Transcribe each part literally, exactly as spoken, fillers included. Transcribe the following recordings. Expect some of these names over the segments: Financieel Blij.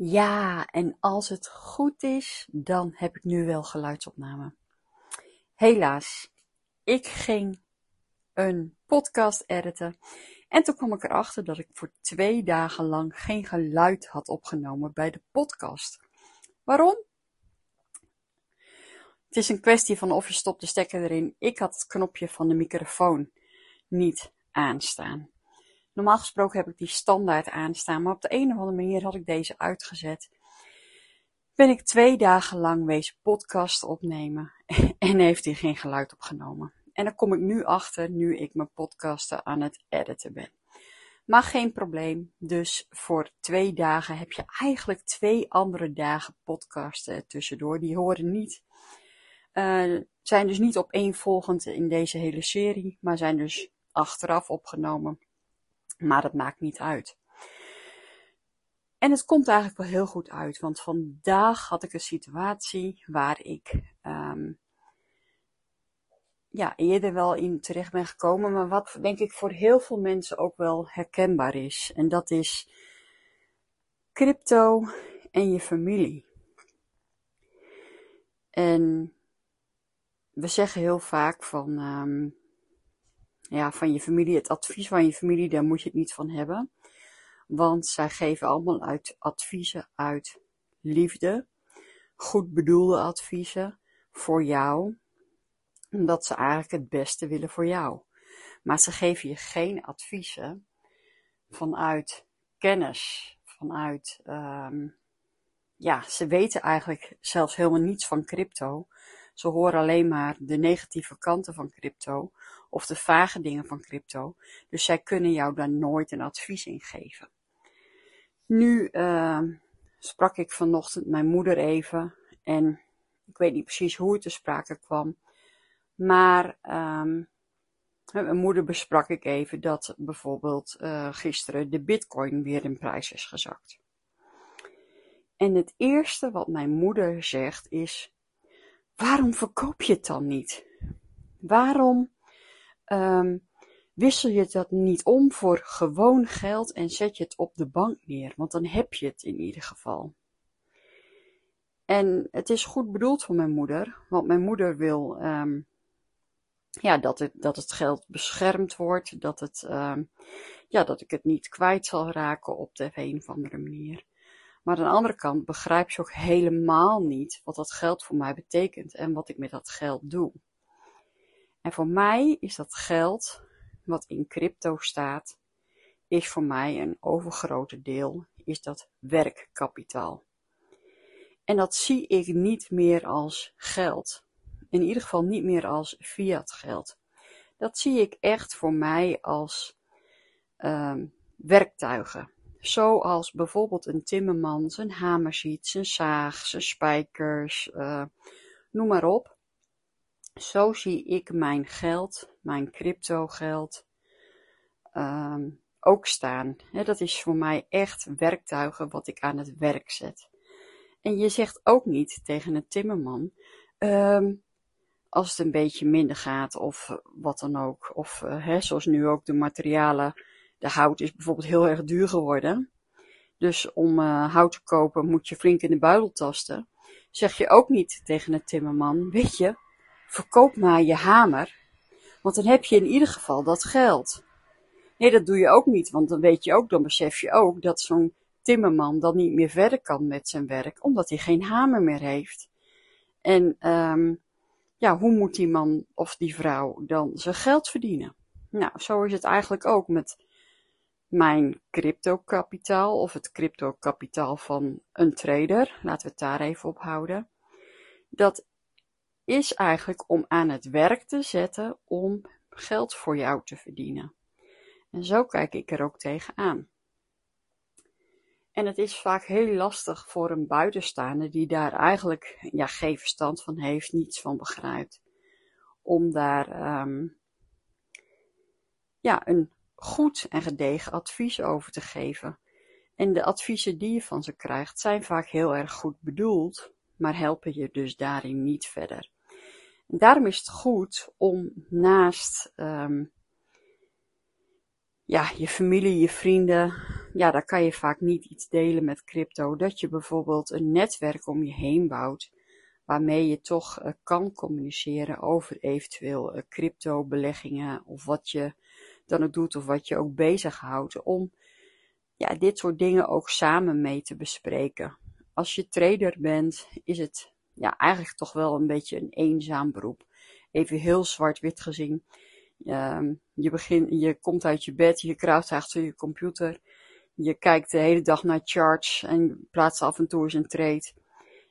Ja, en als het goed is, dan heb ik nu wel geluidsopname. Helaas, ik ging een podcast editen en toen kwam ik erachter dat ik voor twee dagen lang geen geluid had opgenomen bij de podcast. Waarom? Het is een kwestie van of je stopt de stekker erin. Ik had het knopje van de microfoon niet aanstaan. Normaal gesproken heb ik die standaard aanstaan, maar op de een of andere manier had ik deze uitgezet. Ben ik twee dagen lang wezen podcast opnemen en heeft hij geen geluid opgenomen. En daar kom ik nu achter, nu ik mijn podcasten aan het editen ben. Maar geen probleem, dus voor twee dagen heb je eigenlijk twee andere dagen podcasten tussendoor. Die horen niet, uh, zijn dus niet opeenvolgend in deze hele serie, maar zijn dus achteraf opgenomen. Maar dat maakt niet uit. En het komt eigenlijk wel heel goed uit. Want vandaag had ik een situatie waar ik um, ja, eerder wel in terecht ben gekomen. Maar wat denk ik voor heel veel mensen ook wel herkenbaar is. En dat is crypto en je familie. En we zeggen heel vaak van... Um, Ja, van je familie, het advies van je familie, daar moet je het niet van hebben. Want zij geven allemaal uit adviezen uit liefde. Goed bedoelde adviezen voor jou. Omdat ze eigenlijk het beste willen voor jou. Maar ze geven je geen adviezen vanuit kennis. Vanuit, um, ja, ze weten eigenlijk zelfs helemaal niets van crypto. Ze horen alleen maar de negatieve kanten van crypto of de vage dingen van crypto. Dus zij kunnen jou daar nooit een advies in geven. Nu uh, sprak ik vanochtend mijn moeder even en ik weet niet precies hoe het ter sprake kwam. Maar um, mijn moeder besprak ik even dat bijvoorbeeld uh, gisteren de bitcoin weer in prijs is gezakt. En het eerste wat mijn moeder zegt is... Waarom verkoop je het dan niet? Waarom um, wissel je dat niet om voor gewoon geld en zet je het op de bank neer? Want dan heb je het in ieder geval. En het is goed bedoeld van mijn moeder. Want mijn moeder wil um, ja, dat, het, dat het geld beschermd wordt. Dat, het, um, ja, dat ik het niet kwijt zal raken op de een of andere manier. Maar aan de andere kant begrijp je ook helemaal niet wat dat geld voor mij betekent en wat ik met dat geld doe. En voor mij is dat geld, wat in crypto staat, is voor mij een overgrote deel, is dat werkkapitaal. En dat zie ik niet meer als geld. In ieder geval niet meer als fiat geld. Dat zie ik echt voor mij als um, werktuigen. Zoals bijvoorbeeld een timmerman, zijn hamerziet, zijn zaag, zijn spijkers, uh, noem maar op. Zo zie ik mijn geld, mijn crypto geld, uh, ook staan. He, dat is voor mij echt werktuigen wat ik aan het werk zet. En je zegt ook niet tegen een timmerman, uh, als het een beetje minder gaat of wat dan ook. Of uh, he, zoals nu ook de materialen. De hout is bijvoorbeeld heel erg duur geworden. Dus om uh, hout te kopen moet je flink in de buidel tasten. Zeg je ook niet tegen een timmerman, weet je, verkoop maar je hamer. Want dan heb je in ieder geval dat geld. Nee, dat doe je ook niet. Want dan weet je ook, dan besef je ook dat zo'n timmerman dan niet meer verder kan met zijn werk. Omdat hij geen hamer meer heeft. En um, ja, hoe moet die man of die vrouw dan zijn geld verdienen? Nou, zo is het eigenlijk ook met... Mijn crypto-kapitaal of het crypto-kapitaal van een trader, laten we het daar even op houden. Dat is eigenlijk om aan het werk te zetten om geld voor jou te verdienen. En zo kijk ik er ook tegenaan. En het is vaak heel lastig voor een buitenstaander die daar eigenlijk ja, geen verstand van heeft, niets van begrijpt, om daar um, ja, een goed en gedegen advies over te geven. En de adviezen die je van ze krijgt zijn vaak heel erg goed bedoeld, maar helpen je dus daarin niet verder. En daarom is het goed om naast um, ja, je familie, je vrienden, ja, daar kan je vaak niet iets delen met crypto, dat je bijvoorbeeld een netwerk om je heen bouwt, waarmee je toch uh, kan communiceren over eventueel uh, crypto beleggingen of wat je dan ook doet of wat je ook bezighoudt, om ja, dit soort dingen ook samen mee te bespreken. Als je trader bent, is het ja, eigenlijk toch wel een beetje een eenzaam beroep. Even heel zwart-wit gezien. Um, je, begin, je komt uit je bed, je kruipt achter je computer. Je kijkt de hele dag naar charts en plaatst af en toe eens een trade.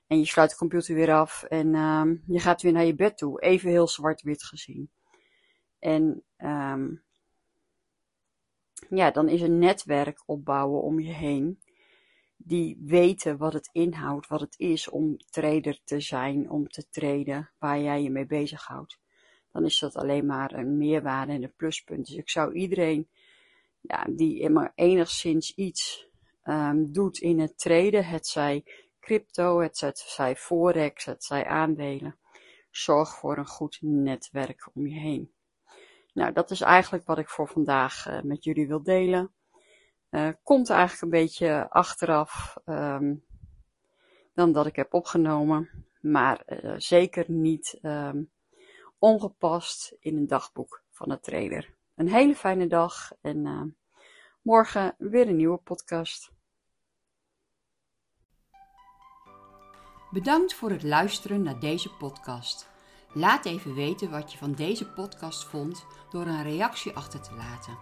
En je sluit de computer weer af en um, je gaat weer naar je bed toe. Even heel zwart-wit gezien. En um, ja, dan is een netwerk opbouwen om je heen. Die weten wat het inhoudt, wat het is om trader te zijn, om te traden, waar jij je mee bezighoudt. Dan is dat alleen maar een meerwaarde en een pluspunt. Dus ik zou iedereen ja, die maar enigszins iets um, doet in het traden, het zij crypto, het zij forex, het zij aandelen, zorg voor een goed netwerk om je heen. Nou, dat is eigenlijk wat ik voor vandaag uh, met jullie wil delen. Uh, komt eigenlijk een beetje achteraf um, dan dat ik heb opgenomen, maar uh, zeker niet um, ongepast in een dagboek van de trader. Een hele fijne dag en uh, morgen weer een nieuwe podcast. Bedankt voor het luisteren naar deze podcast. Laat even weten wat je van deze podcast vond door een reactie achter te laten.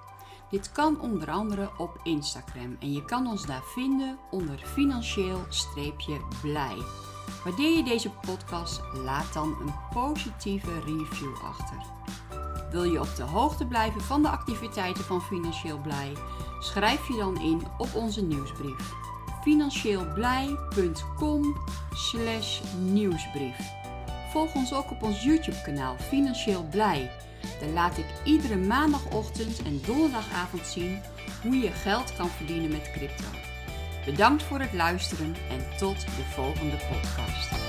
Dit kan onder andere op Instagram en je kan ons daar vinden onder financieel-blij. Waardeer je deze podcast, laat dan een positieve review achter. Wil je op de hoogte blijven van de activiteiten van Financieel Blij? Schrijf je dan in op onze nieuwsbrief. financieel blij punt com slash nieuwsbrief. Volg ons ook op ons YouTube kanaal Financieel Blij. Daar laat ik iedere maandagochtend en donderdagavond zien hoe je geld kan verdienen met crypto. Bedankt voor het luisteren en tot de volgende podcast.